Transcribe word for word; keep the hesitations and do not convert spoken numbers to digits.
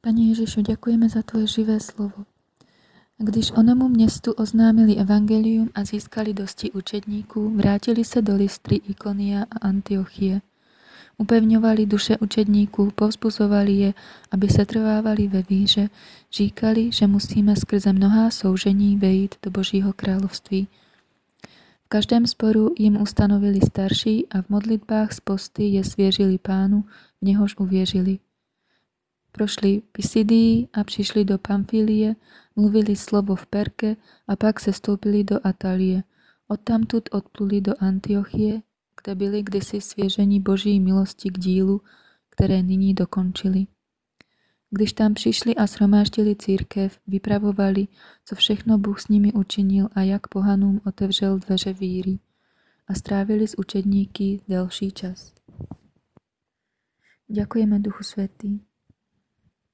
Pane Ježíšu, děkujeme za tvoje živé slovo. Když onomu městu oznámili evangelium a získali dosti učedníků, vrátili se do Lystry, Ikonia a Antiochie. Upevňovali duše učedníků, povzbuzovali je, aby se trvávali ve víře, říkali, že musíme skrze mnohá soužení vejít do Božího království. V každém sporu jim ustanovili starší a v modlitbách z posty je svěřili Pánu, v něhož uvěřili. Prošli Pisidii a přišli do Pamfilie, mluvili slovo v Perke a pak se stoupili do Atalie. Odtamtud odpluli do Antiochie, kde byli kdysi svěřeni Boží milosti k dílu, které nyní dokončili. Když tam přišli a shromáždili církev, vypravovali, co všechno Bůh s nimi učinil a jak pohanům otevřel dveře víry, a strávili s učedníky delší čas. Děkujeme Duchu Svatý.